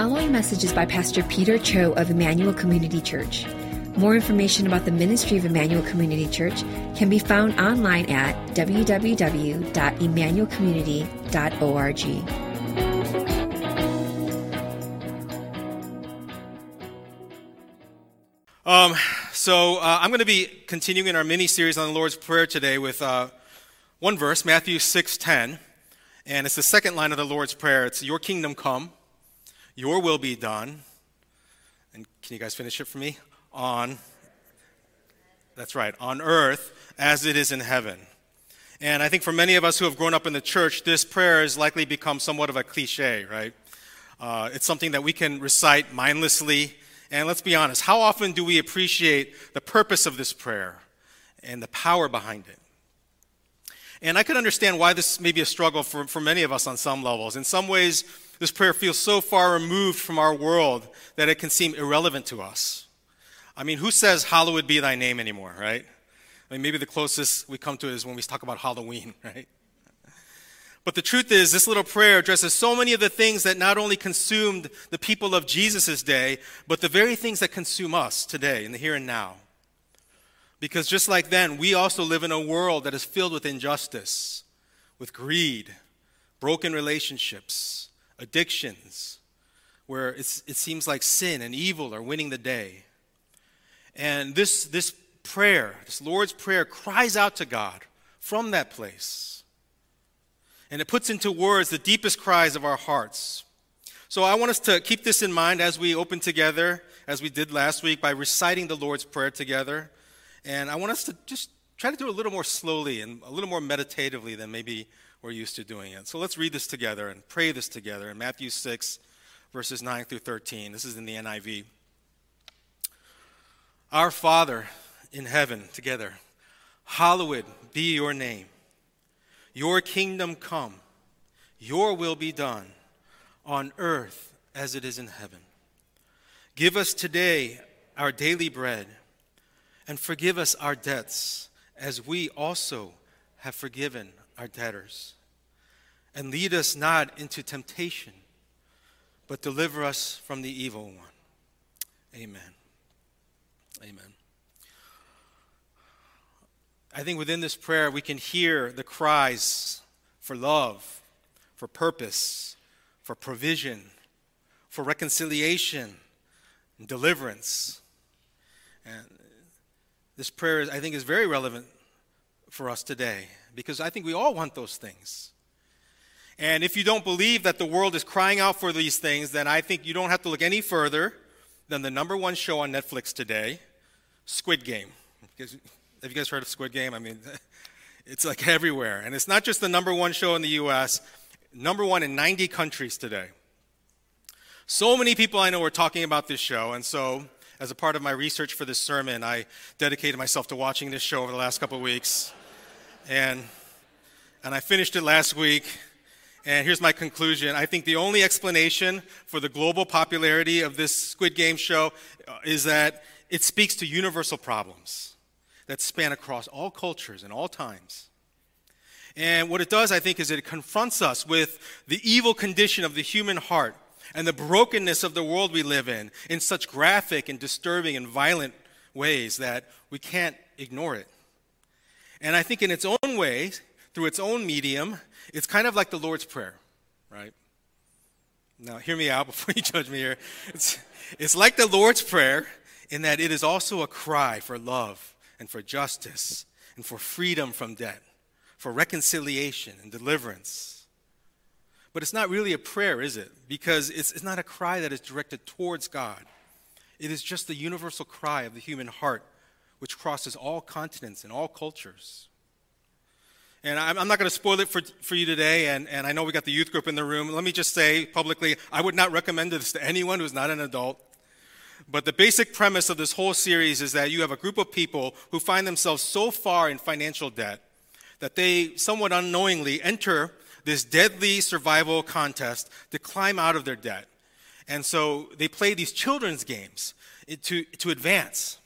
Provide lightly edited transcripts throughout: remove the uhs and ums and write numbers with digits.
following message is by Pastor Peter Cho of Emmanuel Community Church. More information about the ministry of Emmanuel Community Church can be found online at www.emmanuelcommunity.org. I'm going to be continuing in our mini-series on the Lord's Prayer today with one verse, Matthew 6:10, and it's the second line of the Lord's Prayer. It's, "Your kingdom come, your will be done." And can you guys finish it for me? On earth as it is in heaven. And I think for many of us who have grown up in the church, this prayer has likely become somewhat of a cliche, right? It's something that we can recite mindlessly. And let's be honest, how often do we appreciate the purpose of this prayer and the power behind it? And I can understand why this may be a struggle for many of us on some levels. In some ways, this prayer feels so far removed from our world that it can seem irrelevant to us. I mean, who says "Hallowed be thy name" anymore, right? I mean, maybe the closest we come to it is when we talk about Halloween, right? But the truth is, this little prayer addresses so many of the things that not only consumed the people of Jesus' day, but the very things that consume us today in the here and now. Because just like then, we also live in a world that is filled with injustice, with greed, broken relationships, addictions, where it seems like sin and evil are winning the day. And this prayer, this Lord's Prayer, cries out to God from that place. And it puts into words the deepest cries of our hearts. So I want us to keep this in mind as we open together, as we did last week, by reciting the Lord's Prayer together. And I want us to just try to do it a little more slowly and a little more meditatively than maybe we're used to doing it. So let's read this together and pray this together in Matthew 6, verses 9 through 13. This is in the NIV. Our Father in heaven, together, hallowed be your name. Your kingdom come, your will be done, on earth as it is in heaven. Give us today our daily bread, and forgive us our debts, as we also have forgiven our debtors. And lead us not into temptation, but deliver us from the evil one. Amen. Amen. I think within this prayer we can hear the cries for love, for purpose, for provision, for reconciliation, and deliverance. And this prayer, I think, is very relevant for us today because I think we all want those things. And if you don't believe that the world is crying out for these things, then I think you don't have to look any further than the number one show on Netflix today, Squid Game. Have you guys heard of Squid Game? I mean, it's like everywhere. And it's not just the number one show in the U.S., number one in 90 countries today. So many people I know are talking about this show, and so as a part of my research for this sermon, I dedicated myself to watching this show over the last couple of weeks. And I finished it last week. And here's my conclusion. I think the only explanation for the global popularity of this Squid Game show is that it speaks to universal problems that span across all cultures and all times. And what it does, I think, is it confronts us with the evil condition of the human heart and the brokenness of the world we live in such graphic and disturbing and violent ways that we can't ignore it. And I think in its own way, through its own medium, it's kind of like the Lord's Prayer, right? Now, hear me out before you judge me here. It's like the Lord's Prayer in that it is also a cry for love and for justice and for freedom from debt, for reconciliation and deliverance. But it's not really a prayer, is it? Because it's not a cry that is directed towards God. It is just the universal cry of the human heart, which crosses all continents and all cultures. And I'm not going to spoil it for you today, and I know we got the youth group in the room. Let me just say publicly, I would not recommend this to anyone who's not an adult. But the basic premise of this whole series is that you have a group of people who find themselves so far in financial debt that they somewhat unknowingly enter this deadly survival contest to climb out of their debt. And so they play these children's games to advance.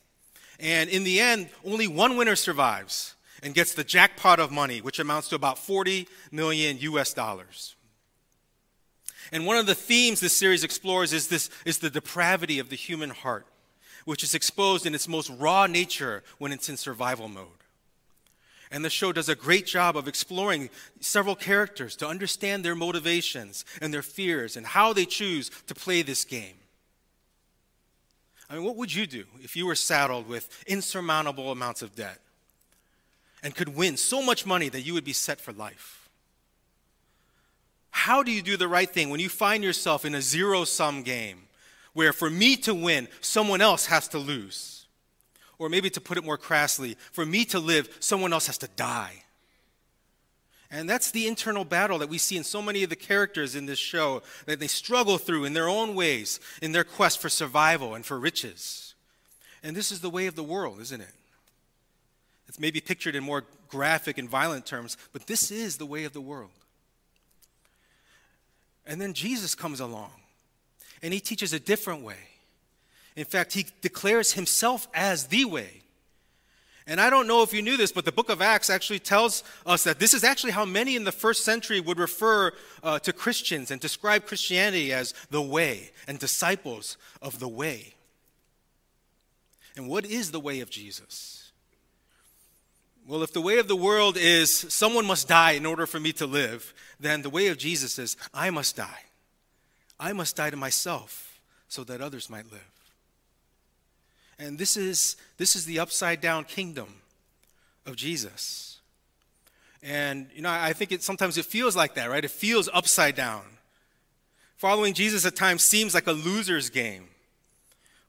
And in the end, only one winner survives and gets the jackpot of money, which amounts to about $40 million US dollars. And one of the themes this series explores is the depravity of the human heart, which is exposed in its most raw nature when it's in survival mode. And the show does a great job of exploring several characters to understand their motivations and their fears and how they choose to play this game. I mean, what would you do if you were saddled with insurmountable amounts of debt and could win so much money that you would be set for life? How do you do the right thing when you find yourself in a zero-sum game where for me to win, someone else has to lose? Or maybe to put it more crassly, for me to live, someone else has to die. And that's the internal battle that we see in so many of the characters in this show that they struggle through in their own ways in their quest for survival and for riches. And this is the way of the world, isn't it? It's maybe pictured in more graphic and violent terms, but this is the way of the world. And then Jesus comes along, and he teaches a different way. In fact, he declares himself as the way. And I don't know if you knew this, but the book of Acts actually tells us that this is actually how many in the first century would refer to Christians and describe Christianity as the way and disciples of the way. And what is the way of Jesus? Well, if the way of the world is someone must die in order for me to live, then the way of Jesus is I must die. I must die to myself so that others might live. And this is the upside-down kingdom of Jesus. And, you know, I think sometimes it feels like that, right? It feels upside down. Following Jesus at times seems like a loser's game.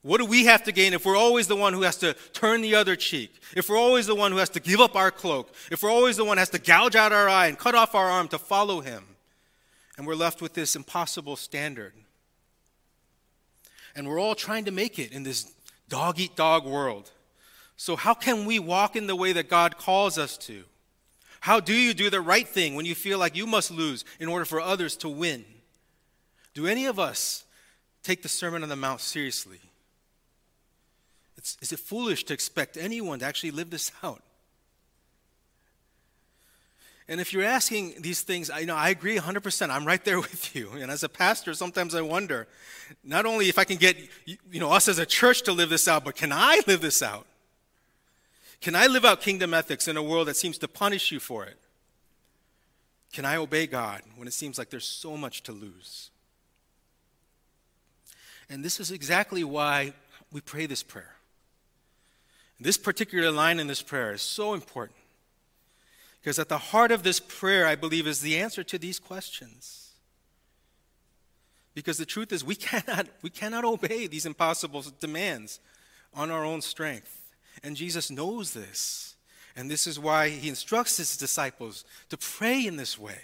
What do we have to gain if we're always the one who has to turn the other cheek? If we're always the one who has to give up our cloak? If we're always the one who has to gouge out our eye and cut off our arm to follow him? And we're left with this impossible standard. And we're all trying to make it in this dog-eat-dog world. So how can we walk in the way that God calls us to? How do you do the right thing when you feel like you must lose in order for others to win? Do any of us take the Sermon on the Mount seriously? Is it foolish to expect anyone to actually live this out? And if you're asking these things, I agree 100%. I'm right there with you. And as a pastor, sometimes I wonder, not only if I can get us as a church to live this out, but can I live this out? Can I live out kingdom ethics in a world that seems to punish you for it? Can I obey God when it seems like there's so much to lose? And this is exactly why we pray this prayer. This particular line in this prayer is so important. Because at the heart of this prayer, I believe, is the answer to these questions. Because the truth is we cannot obey these impossible demands on our own strength. And Jesus knows this. And this is why he instructs his disciples to pray in this way.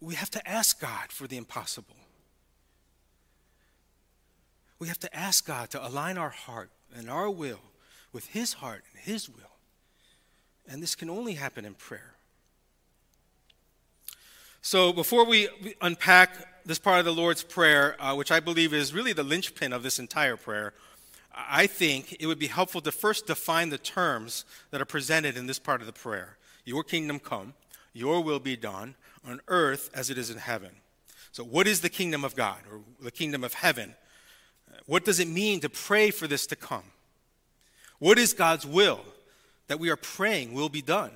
We have to ask God for the impossible. We have to ask God to align our heart and our will with his heart and his will. And this can only happen in prayer. So before we unpack this part of the Lord's Prayer, which I believe is really the linchpin of this entire prayer, I think it would be helpful to first define the terms that are presented in this part of the prayer. Your kingdom come, your will be done, on earth as it is in heaven. So what is the kingdom of God or the kingdom of heaven? What does it mean to pray for this to come? What is God's will that we are praying will be done?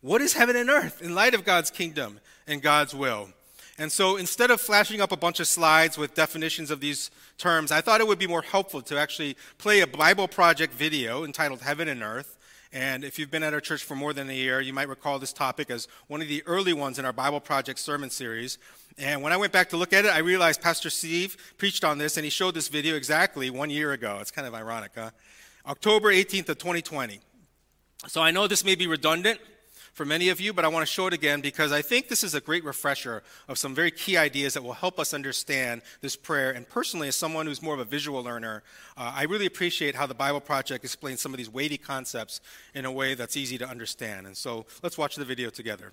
What is heaven and earth in light of God's kingdom and God's will? And so instead of flashing up a bunch of slides with definitions of these terms, I thought it would be more helpful to actually play a Bible Project video entitled Heaven and Earth. And if you've been at our church for more than a year, you might recall this topic as one of the early ones in our Bible Project sermon series. And when I went back to look at it, I realized Pastor Steve preached on this, and he showed this video exactly 1 year ago. It's kind of ironic, huh? October 18th of 2020. So I know this may be redundant for many of you, but I want to show it again because I think this is a great refresher of some very key ideas that will help us understand this prayer. And personally, as someone who's more of a visual learner, I really appreciate how the Bible Project explains some of these weighty concepts in a way that's easy to understand. And so let's watch the video together.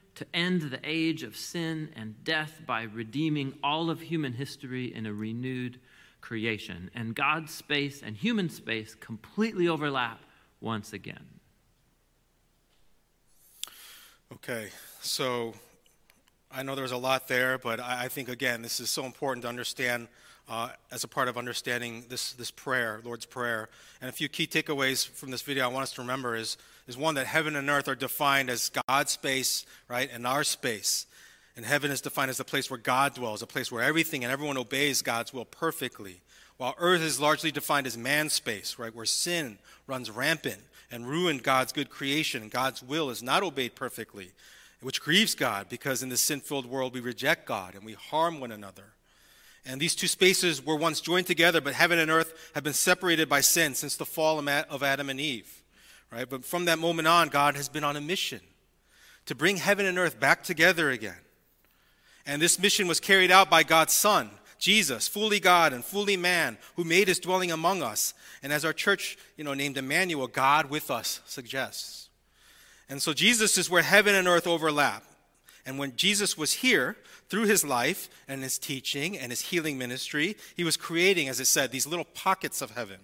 to end the age of sin and death by redeeming all of human history in a renewed creation. And God's space and human space completely overlap once again. Okay, so I know there's a lot there, but I think, again, this is so important to understand as a part of understanding this prayer, Lord's Prayer. And a few key takeaways from this video I want us to remember is one, that heaven and earth are defined as God's space, right, and our space. And heaven is defined as the place where God dwells, a place where everything and everyone obeys God's will perfectly. While earth is largely defined as man's space, right, where sin runs rampant and ruined God's good creation. God's will is not obeyed perfectly, which grieves God, because in this sin-filled world we reject God and we harm one another. And these two spaces were once joined together, but heaven and earth have been separated by sin since the fall of Adam and Eve, right? But from that moment on, God has been on a mission to bring heaven and earth back together again. And this mission was carried out by God's Son, Jesus, fully God and fully man, who made his dwelling among us. And as our church, named Emmanuel, God with us, suggests. And so Jesus is where heaven and earth overlap. And when Jesus was here, through his life and his teaching and his healing ministry, he was creating, as it said, these little pockets of heaven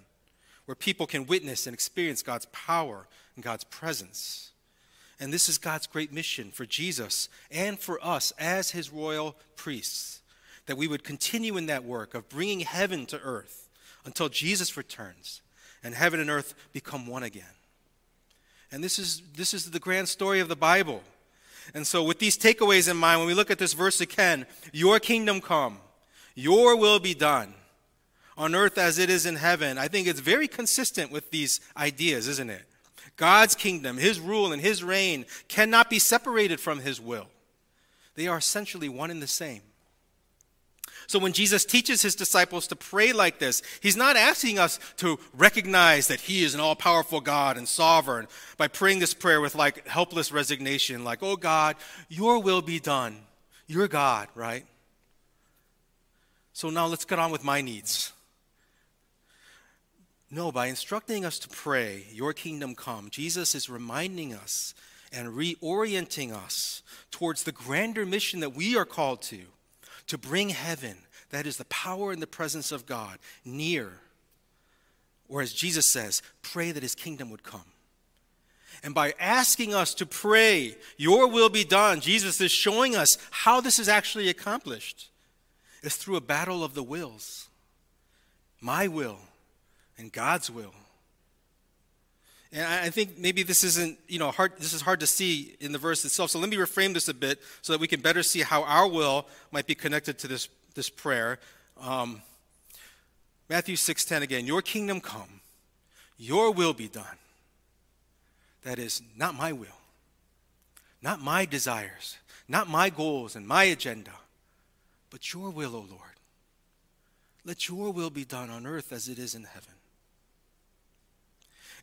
where people can witness and experience God's power and God's presence. And this is God's great mission for Jesus and for us as his royal priests, that we would continue in that work of bringing heaven to earth until Jesus returns and heaven and earth become one again. And this is the grand story of the Bible. And so with these takeaways in mind, when we look at this verse again, your kingdom come, your will be done on earth as it is in heaven. I think it's very consistent with these ideas, isn't it? God's kingdom, his rule and his reign cannot be separated from his will. They are essentially one and the same. So when Jesus teaches his disciples to pray like this, he's not asking us to recognize that he is an all-powerful God and sovereign by praying this prayer with like helpless resignation, like, oh God, your will be done. You're God, right? So now let's get on with my needs. No, by instructing us to pray, your kingdom come, Jesus is reminding us and reorienting us towards the grander mission that we are called to bring heaven, that is the power and the presence of God, near. Or as Jesus says, pray that his kingdom would come. And by asking us to pray, your will be done, Jesus is showing us how this is actually accomplished. It's through a battle of the wills, my will and God's will. And I think maybe this isn't, this is hard to see in the verse itself. So let me reframe this a bit so that we can better see how our will might be connected to this prayer. Matthew 6:10 again, your kingdom come, your will be done. That is, not my will, not my desires, not my goals and my agenda, but your will, O Lord. Let your will be done on earth as it is in heaven.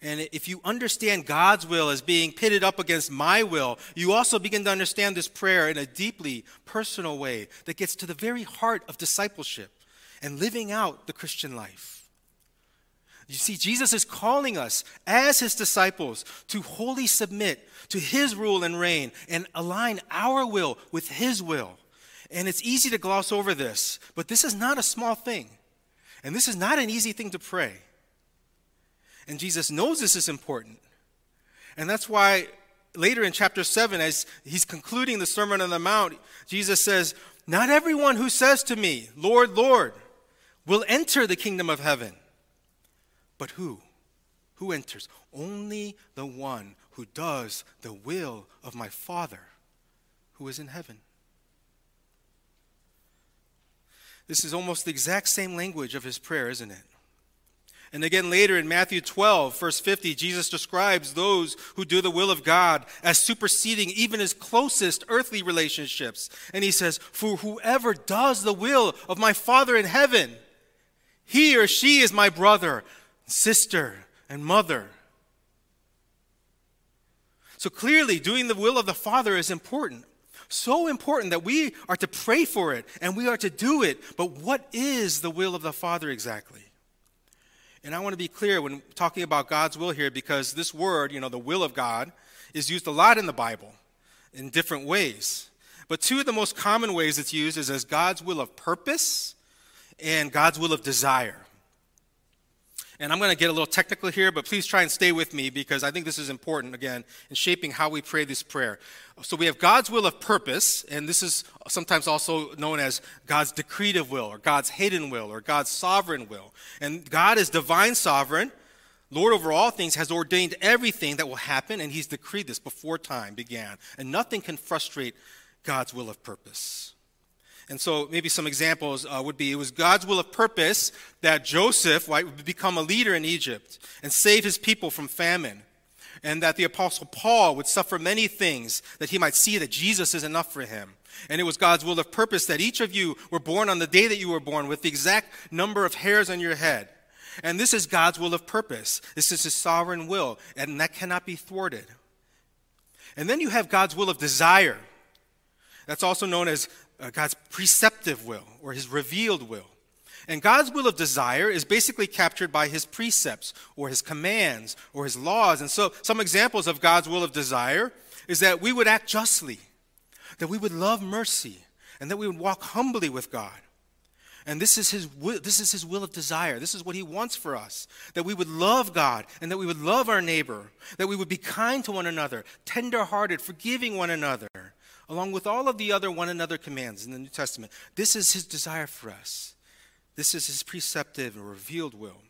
And if you understand God's will as being pitted up against my will, you also begin to understand this prayer in a deeply personal way that gets to the very heart of discipleship and living out the Christian life. You see, Jesus is calling us as his disciples to wholly submit to his rule and reign and align our will with his will. And it's easy to gloss over this, but this is not a small thing. And this is not an easy thing to pray. And Jesus knows this is important. And that's why later in chapter 7, as he's concluding the Sermon on the Mount, Jesus says, not everyone who says to me, Lord, Lord, will enter the kingdom of heaven. But who? Who enters? Only the one who does the will of my Father who is in heaven. This is almost the exact same language of his prayer, isn't it? And again later in Matthew 12, verse 50, Jesus describes those who do the will of God as superseding even his closest earthly relationships. And he says, "For whoever does the will of my Father in heaven, he or she is my brother, sister, and mother." So clearly, doing the will of the Father is important. So important that we are to pray for it and we are to do it. But what is the will of the Father exactly? And I want to be clear when talking about God's will here, because this word, the will of God, is used a lot in the Bible in different ways. But two of the most common ways it's used is as God's will of purpose and God's will of desire. And I'm going to get a little technical here, but please try and stay with me, because I think this is important, again, in shaping how we pray this prayer. So we have God's will of purpose, and this is sometimes also known as God's decretive will, or God's hidden will, or God's sovereign will. And God is divine sovereign, Lord over all things, has ordained everything that will happen, and he's decreed this before time began. And nothing can frustrate God's will of purpose. And so maybe some examples would be, it was God's will of purpose that Joseph would become a leader in Egypt and save his people from famine, and that the Apostle Paul would suffer many things that he might see that Jesus is enough for him. And it was God's will of purpose that each of you were born on the day that you were born with the exact number of hairs on your head. And this is God's will of purpose. This is his sovereign will, and that cannot be thwarted. And then you have God's will of desire. That's also known as God's preceptive will, or his revealed will. And God's will of desire is basically captured by his precepts, or his commands, or his laws. And so some examples of God's will of desire is that we would act justly, that we would love mercy, and that we would walk humbly with God. And this is his will of desire. This is what he wants for us, that we would love God and that we would love our neighbor, that we would be kind to one another, tender-hearted, forgiving one another, along with all of the other one another commands in the New Testament. This is his desire for us. This is his preceptive and revealed will.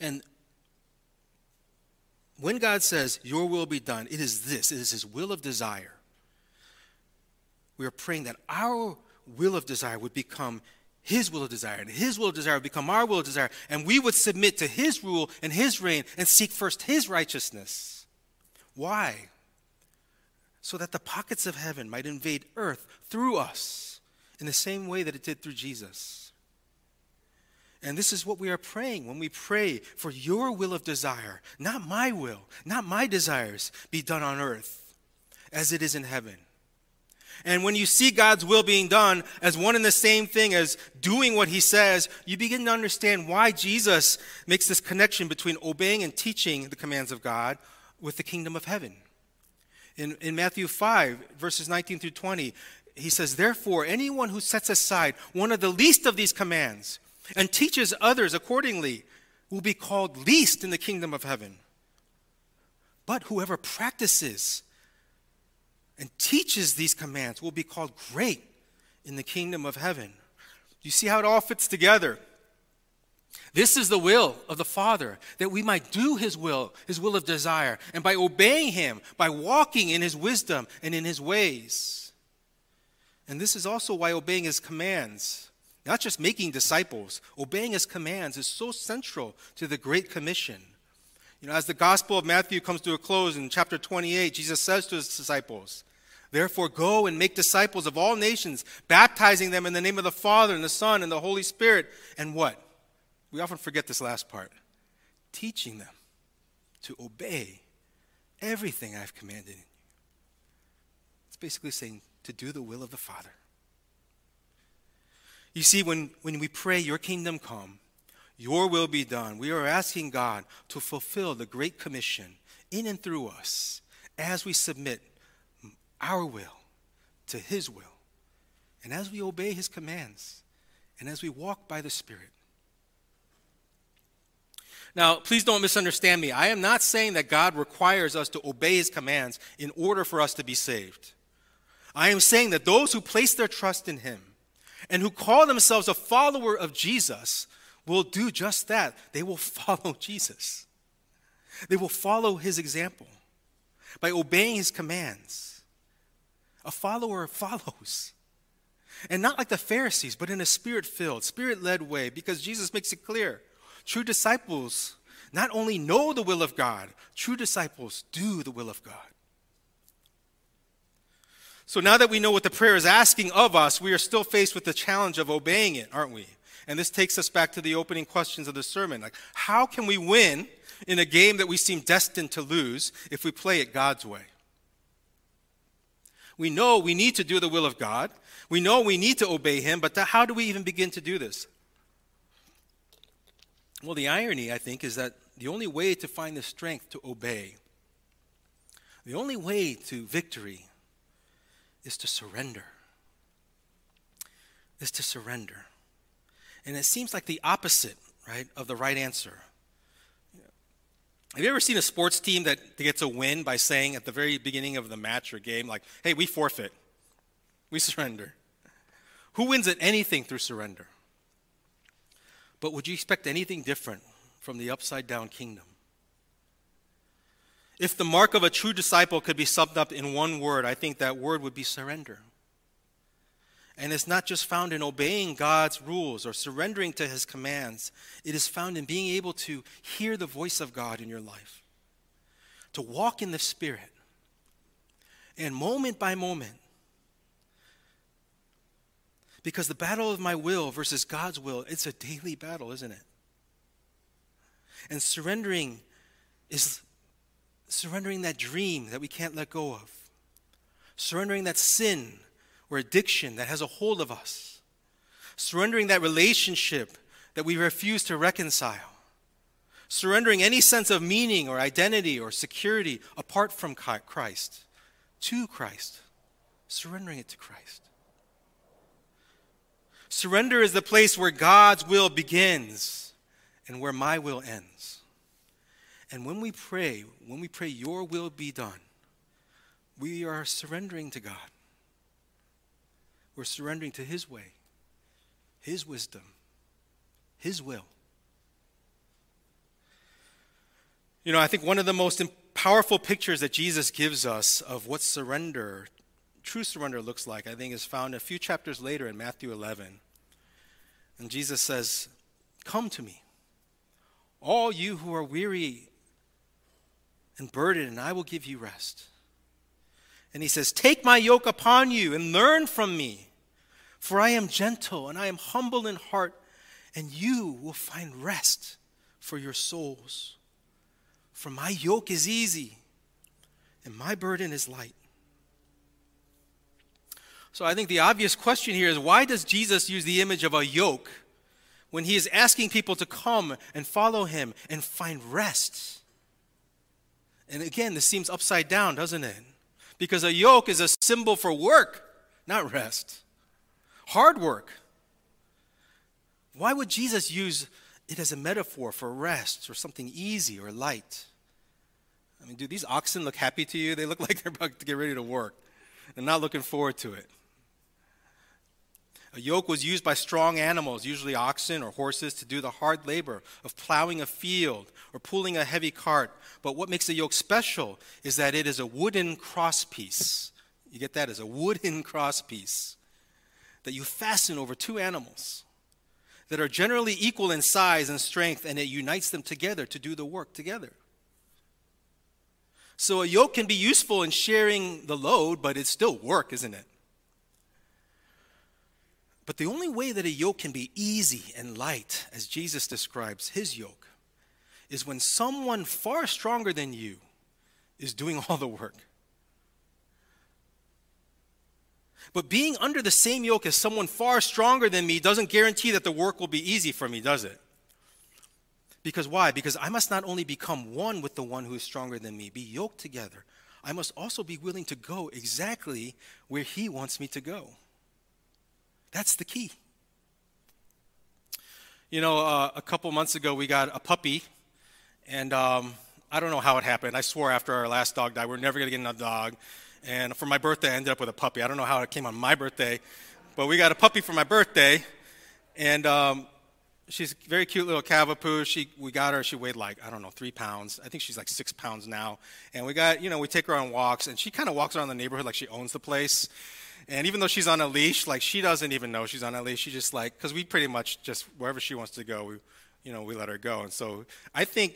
And when God says, "Your will be done," it is this. It is his will of desire. We are praying that our will of desire would become his will of desire, and his will of desire would become our will of desire, and we would submit to his rule and his reign and seek first his righteousness. Why? So that the pockets of heaven might invade earth through us in the same way that it did through Jesus. And this is what we are praying when we pray for your will of desire, not my will, not my desires, be done on earth as it is in heaven. And when you see God's will being done as one and the same thing as doing what he says, you begin to understand why Jesus makes this connection between obeying and teaching the commands of God with the kingdom of heaven. In Matthew 5, verses 19 through 20, he says, "Therefore, anyone who sets aside one of the least of these commands and teaches others accordingly will be called least in the kingdom of heaven. But whoever practices and teaches these commands will be called great in the kingdom of heaven." You see how it all fits together? This is the will of the Father, that we might do his will of desire, and by obeying him, by walking in his wisdom and in his ways. And this is also why obeying his commands, not just making disciples, obeying his commands is so central to the Great Commission. As the Gospel of Matthew comes to a close in chapter 28, Jesus says to his disciples, "Therefore go and make disciples of all nations, baptizing them in the name of the Father and the Son and the Holy Spirit," and what? We often forget this last part. "Teaching them to obey everything I've commanded you." It's basically saying to do the will of the Father. You see, when we pray, "Your kingdom come, your will be done," we are asking God to fulfill the Great Commission in and through us as we submit our will to his will, and as we obey his commands, and as we walk by the Spirit. Now, please don't misunderstand me. I am not saying that God requires us to obey his commands in order for us to be saved. I am saying that those who place their trust in him and who call themselves a follower of Jesus will do just that. They will follow Jesus. They will follow his example by obeying his commands. A follower follows. And not like the Pharisees, but in a spirit-filled, spirit-led way, because Jesus makes it clear. True disciples not only know the will of God, true disciples do the will of God. So now that we know what the prayer is asking of us, we are still faced with the challenge of obeying it, aren't we? And this takes us back to the opening questions of the sermon. Like, how can we win in a game that we seem destined to lose if we play it God's way? We know we need to do the will of God. We know we need to obey him, but how do we even begin to do this? Well, the irony, I think, is that the only way to find the strength to obey, the only way to victory is to surrender. Is to surrender. And it seems like the opposite, right, of the right answer. Have you ever seen a sports team that gets a win by saying at the very beginning of the match or game, like, hey, we forfeit. We surrender. Who wins at anything through surrender? But would you expect anything different from the upside-down kingdom? If the mark of a true disciple could be summed up in one word, I think that word would be surrender. And it's not just found in obeying God's rules or surrendering to his commands. It is found in being able to hear the voice of God in your life, to walk in the Spirit, and moment by moment. Because the battle of my will versus God's will, it's a daily battle, isn't it? And surrendering is surrendering that dream that we can't let go of, surrendering that sin or addiction that has a hold of us, surrendering that relationship that we refuse to reconcile, surrendering any sense of meaning or identity or security apart from Christ, to Christ, surrendering it to Christ. Surrender is the place where God's will begins and where my will ends. And when we pray, your will be done, we are surrendering to God. We're surrendering to his way, his wisdom, his will. You know, I think one of the most powerful pictures that Jesus gives us of what surrender, true surrender looks like, I think is found a few chapters later in Matthew 11. And Jesus says, "Come to me, all you who are weary and burdened, and I will give you rest." And he says, "Take my yoke upon you and learn from me, for I am gentle and I am humble in heart, and you will find rest for your souls. For my yoke is easy and my burden is light." So I think the obvious question here is, why does Jesus use the image of a yoke when he is asking people to come and follow him and find rest? And again, this seems upside down, doesn't it? Because a yoke is a symbol for work, not rest. Hard work. Why would Jesus use it as a metaphor for rest or something easy or light? I mean, do these oxen look happy to you? They look like they're about to get ready to work and not looking forward to it. A yoke was used by strong animals, usually oxen or horses, to do the hard labor of plowing a field or pulling a heavy cart. But what makes a yoke special is that it is a wooden crosspiece. You get that? It's a wooden crosspiece that you fasten over two animals that are generally equal in size and strength, and it unites them together to do the work together. So a yoke can be useful in sharing the load, but it's still work, isn't it? But the only way that a yoke can be easy and light, as Jesus describes his yoke, is when someone far stronger than you is doing all the work. But being under the same yoke as someone far stronger than me doesn't guarantee that the work will be easy for me, does it? Because why? Because I must not only become one with the one who is stronger than me, be yoked together, I must also be willing to go exactly where he wants me to go. That's the key. You know, a couple months ago, we got a puppy, and I don't know how it happened. I swore after our last dog died, we're never going to get another dog. And for my birthday, I ended up with a puppy. I don't know how it came on my birthday, but we got a puppy for my birthday, and she's a very cute little Cavapoo. We got her. She weighed like, I don't know, 3 pounds. I think she's like 6 pounds now. And we take her on walks, and she kind of walks around the neighborhood like she owns the place. And even though she's on a leash, like she doesn't even know she's on a leash. She just like, because we pretty much just, wherever she wants to go, we you know, we let her go. And so I think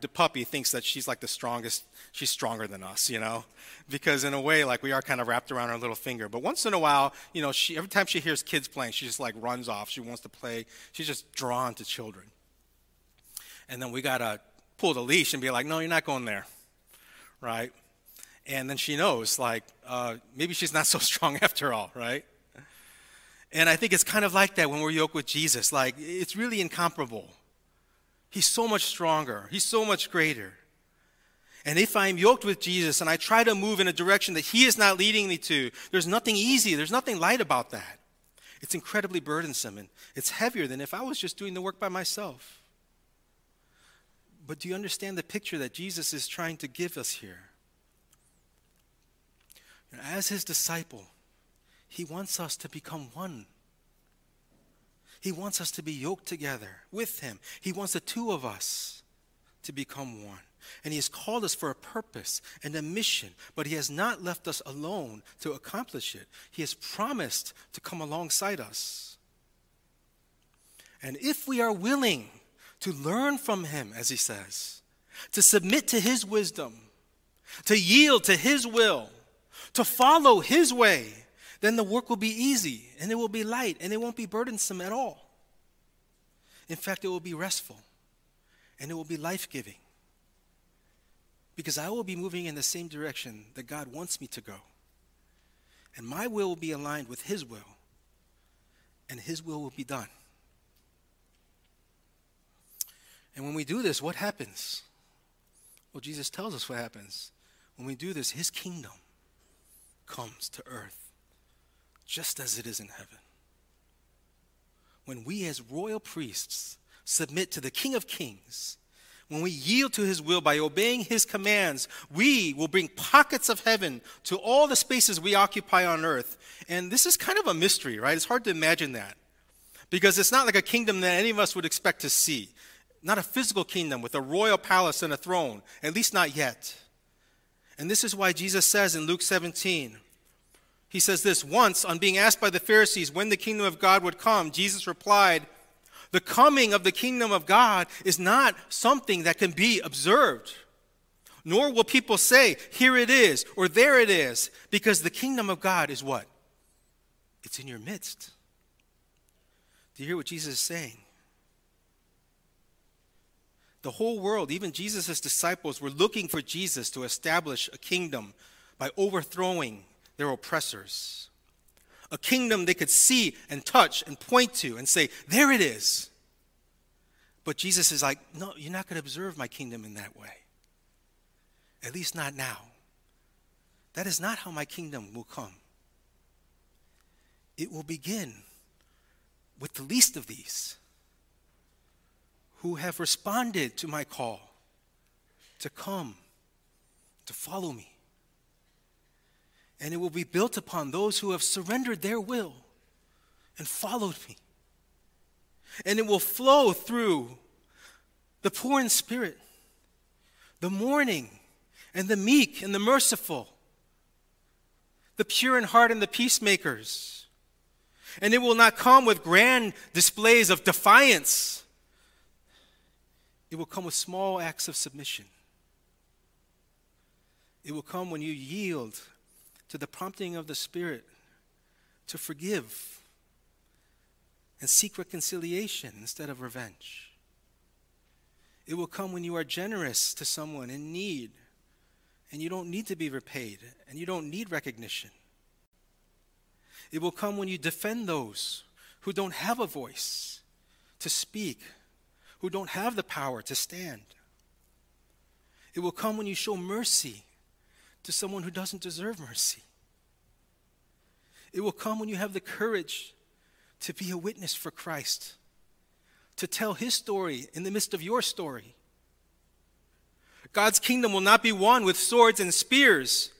the puppy thinks that she's like the strongest, she's stronger than us, you know, because in a way, like, we are kind of wrapped around her little finger. But once in a while, you know, every time she hears kids playing, she just like runs off. She wants to play. She's just drawn to children. And then we got to pull the leash and be like, no, you're not going there, right? And then she knows, like, maybe she's not so strong after all, right? And I think it's kind of like that when we're yoked with Jesus. Like, it's really incomparable. He's so much stronger. He's so much greater. And if I'm yoked with Jesus and I try to move in a direction that he is not leading me to, there's nothing easy. There's nothing light about that. It's incredibly burdensome, and it's heavier than if I was just doing the work by myself. But do you understand the picture that Jesus is trying to give us here? As his disciple, he wants us to become one. He wants us to be yoked together with him. He wants the two of us to become one. And he has called us for a purpose and a mission, but he has not left us alone to accomplish it. He has promised to come alongside us. And if we are willing to learn from him, as he says, to submit to his wisdom, to yield to his will, to follow his way, then the work will be easy, and it will be light, and it won't be burdensome at all. In fact, it will be restful, and it will be life-giving, because I will be moving in the same direction that God wants me to go, and my will be aligned with his will, and his will be done. And when we do this, what happens? Well, Jesus tells us what happens. When we do this, his kingdom comes to earth just as it is in heaven. When we as royal priests submit to the King of Kings, when we yield to his will by obeying his commands, we will bring pockets of heaven to all the spaces we occupy on earth. And this is kind of a mystery, right? It's hard to imagine that, because it's not like a kingdom that any of us would expect to see. Not a physical kingdom with a royal palace and a throne, at least not yet. And this is why Jesus says in Luke 17, he says this: once, on being asked by the Pharisees when the kingdom of God would come, Jesus replied, "The coming of the kingdom of God is not something that can be observed, nor will people say, 'Here it is,' or 'There it is,' because the kingdom of God is what? It's in your midst." Do you hear what Jesus is saying? The whole world, even Jesus' disciples, were looking for Jesus to establish a kingdom by overthrowing their oppressors. A kingdom they could see and touch and point to and say, "There it is." But Jesus is like, "No, you're not going to observe my kingdom in that way. At least not now. That is not how my kingdom will come. It will begin with the least of these, who have responded to my call to come, to follow me. And it will be built upon those who have surrendered their will and followed me. And it will flow through the poor in spirit, the mourning, and the meek and the merciful, the pure in heart and the peacemakers. And it will not come with grand displays of defiance. It will come with small acts of submission. It will come when you yield to the prompting of the Spirit to forgive and seek reconciliation instead of revenge. It will come when you are generous to someone in need, and you don't need to be repaid, and you don't need recognition. It will come when you defend those who don't have a voice to speak, who don't have the power to stand. It will come when you show mercy to someone who doesn't deserve mercy. It will come when you have the courage to be a witness for Christ, to tell his story in the midst of your story. God's kingdom will not be won with swords and spears,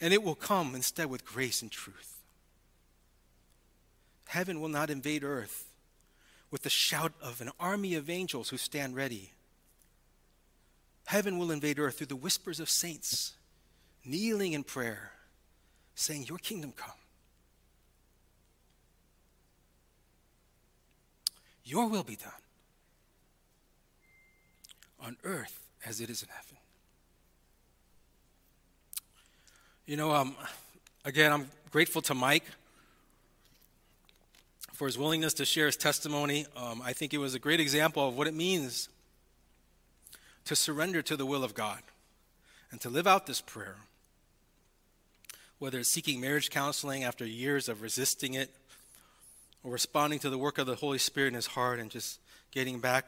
and it will come instead with grace and truth. Heaven will not invade earth with the shout of an army of angels who stand ready. Heaven will invade earth through the whispers of saints, kneeling in prayer, saying, "Your kingdom come. Your will be done on earth as it is in heaven. You know, again, I'm grateful to Mike for his willingness to share his testimony. I think it was a great example of what it means to surrender to the will of God and to live out this prayer, whether it's seeking marriage counseling after years of resisting it, or responding to the work of the Holy Spirit in his heart and just getting back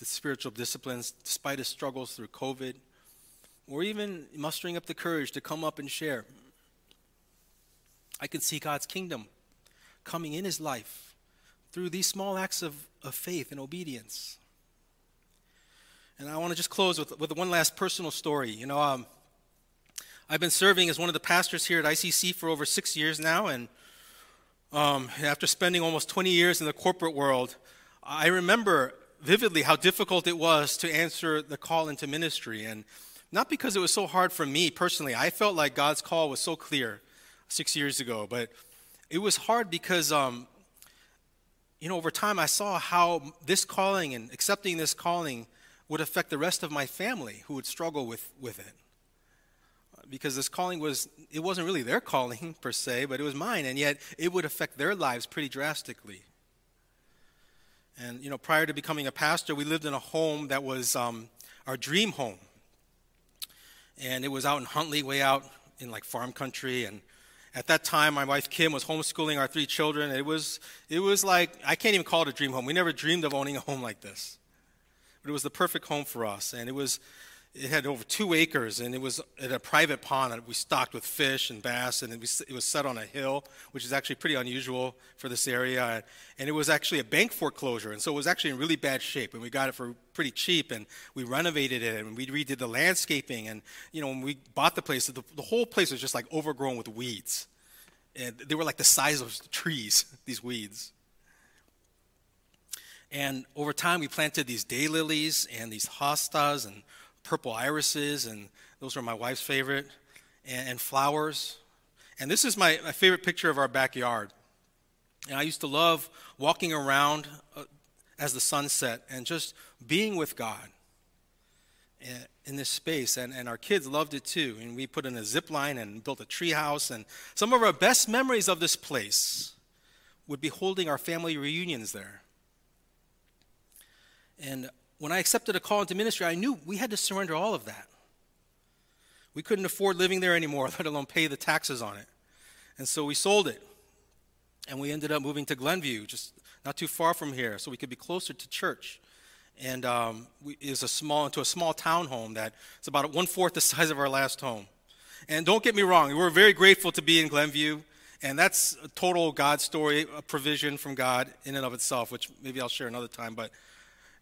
the spiritual disciplines despite his struggles through COVID, or even mustering up the courage to come up and share. I can see God's kingdom coming in his life through these small acts of faith and obedience. And I want to just close with one last personal story. You know, I've been serving as one of the pastors here at ICC for over 6 years now, and after spending almost 20 years in the corporate world, I remember vividly how difficult it was to answer the call into ministry. And not because it was so hard for me personally. I felt like God's call was so clear 6 years ago. But it was hard because, over time I saw how this calling and accepting this calling would affect the rest of my family who would struggle with it. Because this calling wasn't really their calling per se, but it was mine, and yet it would affect their lives pretty drastically. And, prior to becoming a pastor, we lived in a home that was our dream home. And it was out in Huntley, way out in like farm country. And at that time, my wife Kim was homeschooling our 3 children. It was like, I can't even call it a dream home. We never dreamed of owning a home like this. But it was the perfect home for us, and it had over 2 acres, and it was at a private pond that we stocked with fish and bass, and it was set on a hill, which is actually pretty unusual for this area. And it was actually a bank foreclosure, and so it was actually in really bad shape, and we got it for pretty cheap, and we renovated it, and we redid the landscaping. And, when we bought the place, the whole place was just like overgrown with weeds. And they were like the size of trees, these weeds. And over time, we planted these daylilies and these hostas and purple irises, and those were my wife's favorite, and flowers. And this is my favorite picture of our backyard. And I used to love walking around as the sun set and just being with God in this space. And our kids loved it too. And we put in a zip line and built a tree house. And some of our best memories of this place would be holding our family reunions there. And when I accepted a call into ministry, I knew we had to surrender all of that. We couldn't afford living there anymore, let alone pay the taxes on it. And so we sold it. And we ended up moving to Glenview, just not too far from here, so we could be closer to church. And into a small townhome that's about 1/4 the size of our last home. And don't get me wrong, we're very grateful to be in Glenview. And that's a total God story, a provision from God in and of itself, which maybe I'll share another time. But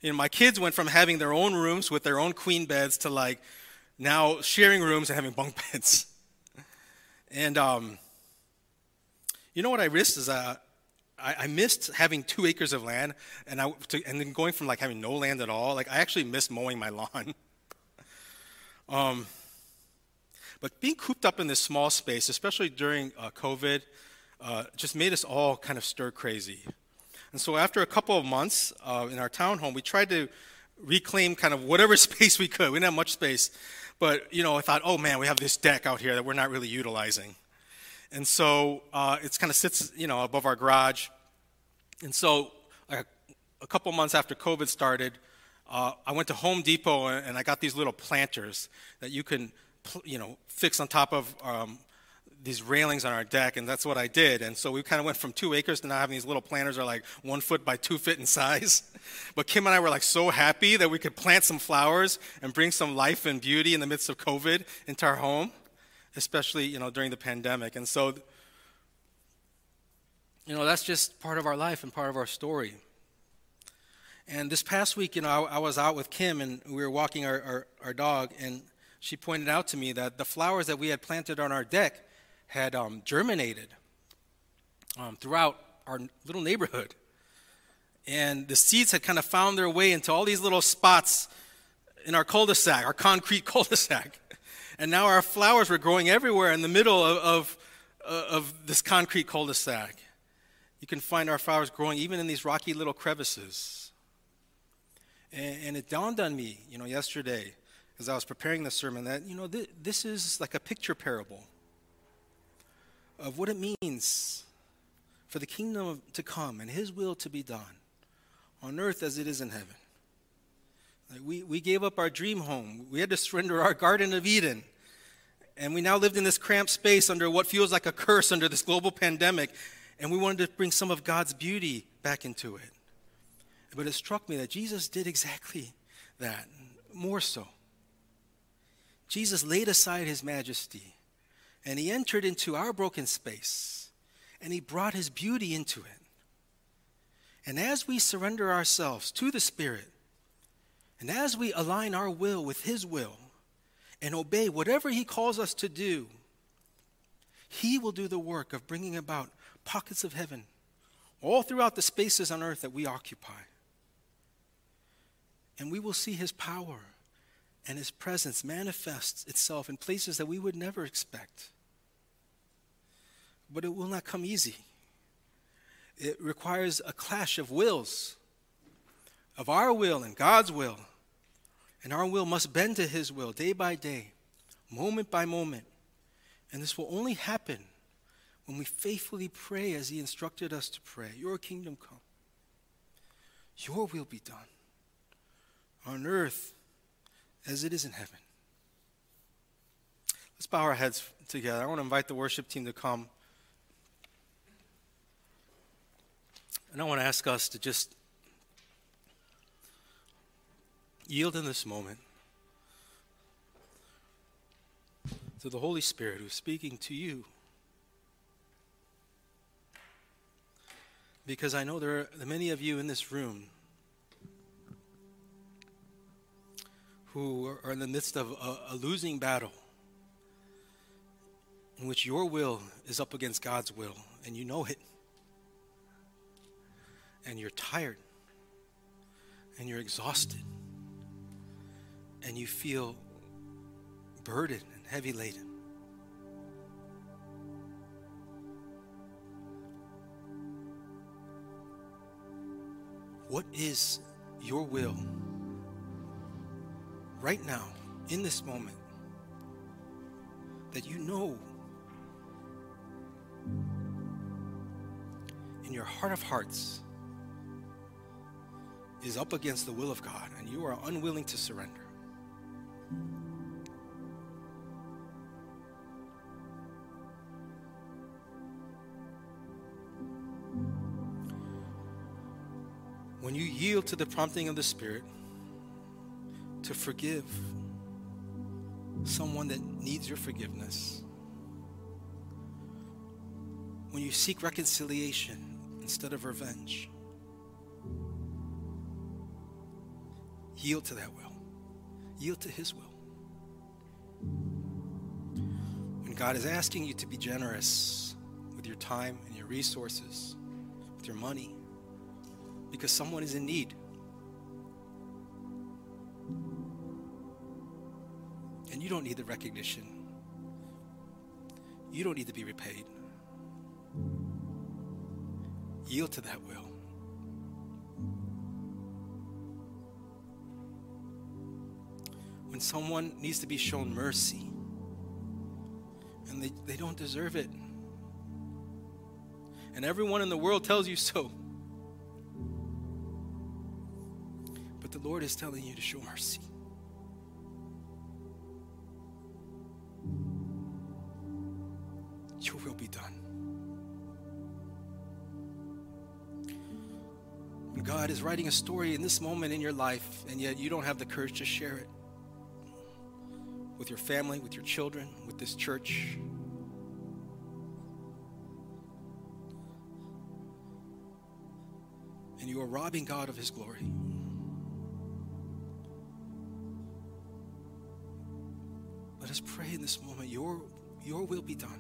my kids went from having their own rooms with their own queen beds to now sharing rooms and having bunk beds. And what I risked is I missed having 2 acres of land, and then going from having no land at all. I actually missed mowing my lawn. But being cooped up in this small space, especially during COVID, just made us all kind of stir crazy. And so after a couple of months in our townhome, we tried to reclaim kind of whatever space we could. We didn't have much space. But, I thought, oh, man, we have this deck out here that we're not really utilizing. And so it kind of sits, above our garage. And so a couple months after COVID started, I went to Home Depot, and I got these little planters that you can, fix on top of these railings on our deck, and that's what I did. And so we kind of went from 2 acres to now having these little planters that are 1 foot by 2 feet in size. But Kim and I were so happy that we could plant some flowers and bring some life and beauty in the midst of COVID into our home, especially, during the pandemic. And so, that's just part of our life and part of our story. And this past week, I was out with Kim, and we were walking our dog, and she pointed out to me that the flowers that we had planted on our deck had germinated throughout our little neighborhood. And the seeds had kind of found their way into all these little spots in our cul-de-sac, our concrete cul-de-sac. And now our flowers were growing everywhere in the middle of this concrete cul-de-sac. You can find our flowers growing even in these rocky little crevices. And it dawned on me, yesterday as I was preparing the sermon that, this is like a picture parable of what it means for the kingdom to come and his will to be done on earth as it is in heaven. Like we gave up our dream home. We had to surrender our Garden of Eden. And we now lived in this cramped space under what feels like a curse under this global pandemic. And we wanted to bring some of God's beauty back into it. But it struck me that Jesus did exactly that, more so. Jesus laid aside his majesty, and he entered into our broken space, and he brought his beauty into it. And as we surrender ourselves to the Spirit, and as we align our will with his will, and obey whatever he calls us to do, he will do the work of bringing about pockets of heaven all throughout the spaces on earth that we occupy. And we will see his power and his presence manifest itself in places that we would never expect. But it will not come easy. It requires a clash of wills, of our will and God's will. And our will must bend to his will day by day, moment by moment. And this will only happen when we faithfully pray as he instructed us to pray. Your kingdom come. Your will be done on earth as it is in heaven. Let's bow our heads together. I want to invite the worship team to come. And I want to ask us to just yield in this moment to the Holy Spirit who's speaking to you. Because I know there are many of you in this room who are in the midst of a losing battle in which your will is up against God's will, and you know it. And you're tired, and you're exhausted. And you feel burdened and heavy laden. What is your will right now, in this moment, that you know in your heart of hearts is up against the will of God, and you are unwilling to surrender? When you yield to the prompting of the Spirit to forgive someone that needs your forgiveness, when you seek reconciliation instead of revenge, yield to that will. Yield to his will. When God is asking you to be generous with your time and your resources, with your money, because someone is in need. And you don't need the recognition. You don't need to be repaid. Yield to that will. When someone needs to be shown mercy and they don't deserve it, and everyone in the world tells you so, the Lord is telling you to show mercy. Your will be done. When God is writing a story in this moment in your life, and yet you don't have the courage to share it with your family, with your children, with this church, and you are robbing God of his glory, let us pray in this moment, your will be done.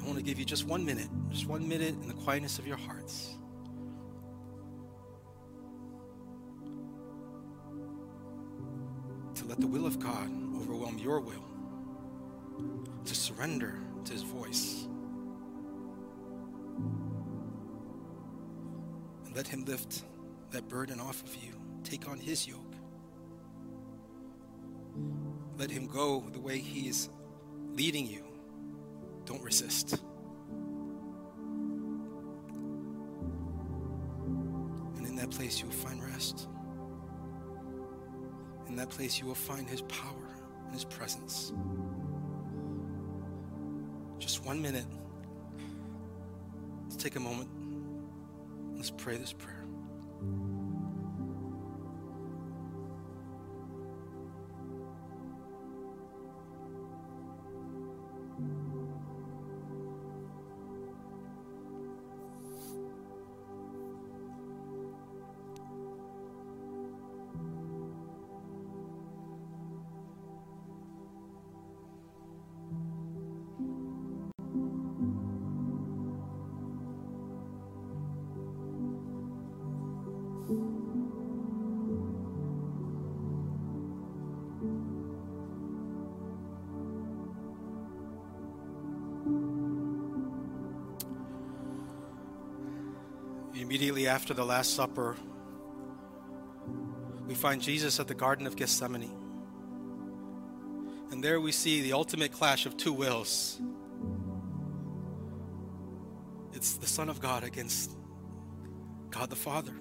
I want to give you just one minute in the quietness of your hearts. To let the will of God overwhelm your will. To surrender to his voice. Let him lift that burden off of you. Take on his yoke. Let him go the way he is leading you. Don't resist. And in that place you will find rest. In that place you will find his power and his presence. Just 1 minute. Let's take a moment. Let's pray this prayer. Immediately after the Last Supper, we find Jesus at the Garden of Gethsemane. And there we see the ultimate clash of two wills. It's the Son of God against God the Father.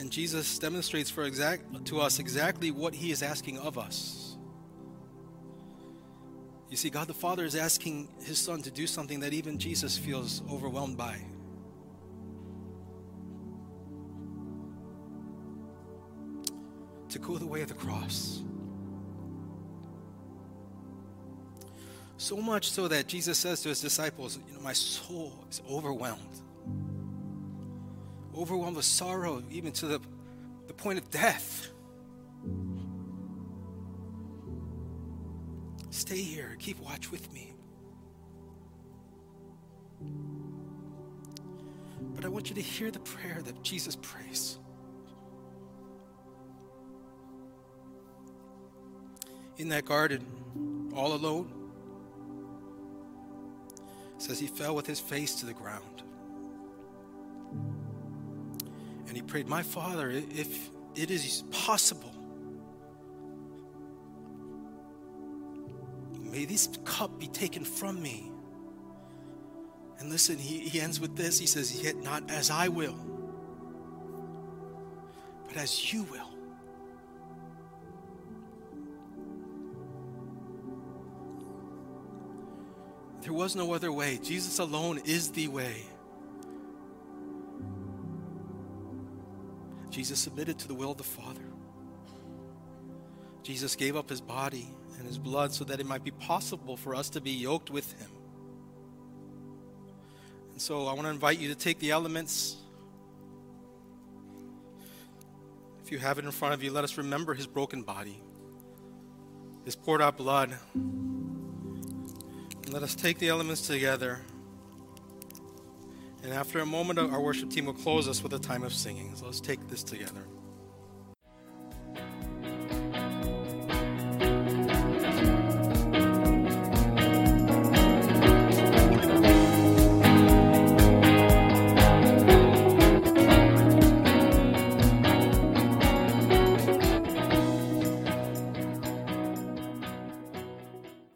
And Jesus demonstrates to us exactly what he is asking of us. You see, God the Father is asking his Son to do something that even Jesus feels overwhelmed by. To go the way of the cross. So much so that Jesus says to his disciples, my soul is overwhelmed. Overwhelmed with sorrow, even to the point of death. Stay here. Keep watch with me. But I want you to hear the prayer that Jesus prays. In that garden, all alone, it says he fell with his face to the ground. And he prayed, my Father, if it is possible, may this cup be taken from me. And listen, he ends with this. He says, yet not as I will, but as you will. There was no other way. Jesus alone is the way. Jesus submitted to the will of the Father. Jesus gave up his body and his blood so that it might be possible for us to be yoked with him. And so I want to invite you to take the elements. If you have it in front of you, let us remember his broken body, his poured out blood. And let us take the elements together. And after a moment, our worship team will close us with a time of singing. So let's take this together.